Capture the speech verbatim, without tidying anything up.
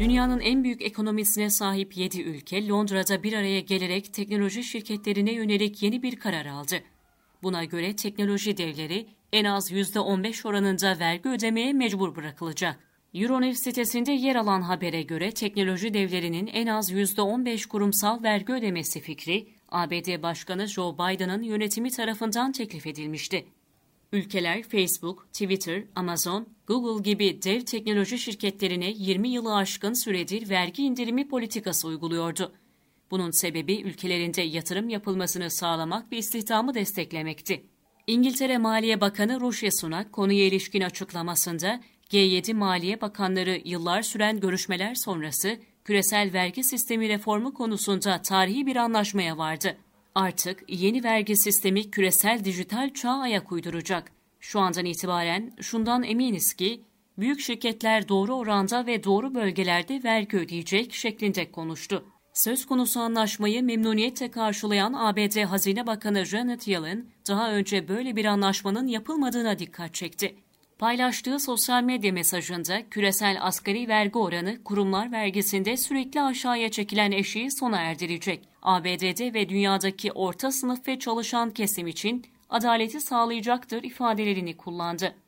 Dünyanın en büyük ekonomisine sahip yedi ülke Londra'da bir araya gelerek teknoloji şirketlerine yönelik yeni bir karar aldı. Buna göre teknoloji devleri en az yüzde on beş oranında vergi ödemeye mecbur bırakılacak. Euronews sitesinde yer alan habere göre teknoloji devlerinin en az yüzde on beş kurumsal vergi ödemesi fikri A B D Başkanı Joe Biden'ın yönetimi tarafından teklif edilmişti. Ülkeler Facebook, Twitter, Amazon, Google gibi dev teknoloji şirketlerine yirmi yılı aşkın süredir vergi indirimi politikası uyguluyordu. Bunun sebebi ülkelerinde yatırım yapılmasını sağlamak ve istihdamı desteklemekti. İngiltere Maliye Bakanı Rishi Sunak konuya ilişkin açıklamasında G yedi Maliye Bakanları yıllar süren görüşmeler sonrası küresel vergi sistemi reformu konusunda tarihi bir anlaşmaya vardı. Artık yeni vergi sistemi küresel dijital çağa ayak uyduracak. Şu andan itibaren şundan eminiz ki büyük şirketler doğru oranda ve doğru bölgelerde vergi ödeyecek şeklinde konuştu. Söz konusu anlaşmayı memnuniyetle karşılayan A B D Hazine Bakanı Janet Yellen daha önce böyle bir anlaşmanın yapılmadığına dikkat çekti. Paylaştığı sosyal medya mesajında küresel asgari vergi oranı kurumlar vergisinde sürekli aşağıya çekilen eşiği sona erdirecek. A B D'de ve dünyadaki orta sınıf ve çalışan kesim için adaleti sağlayacaktır ifadelerini kullandı.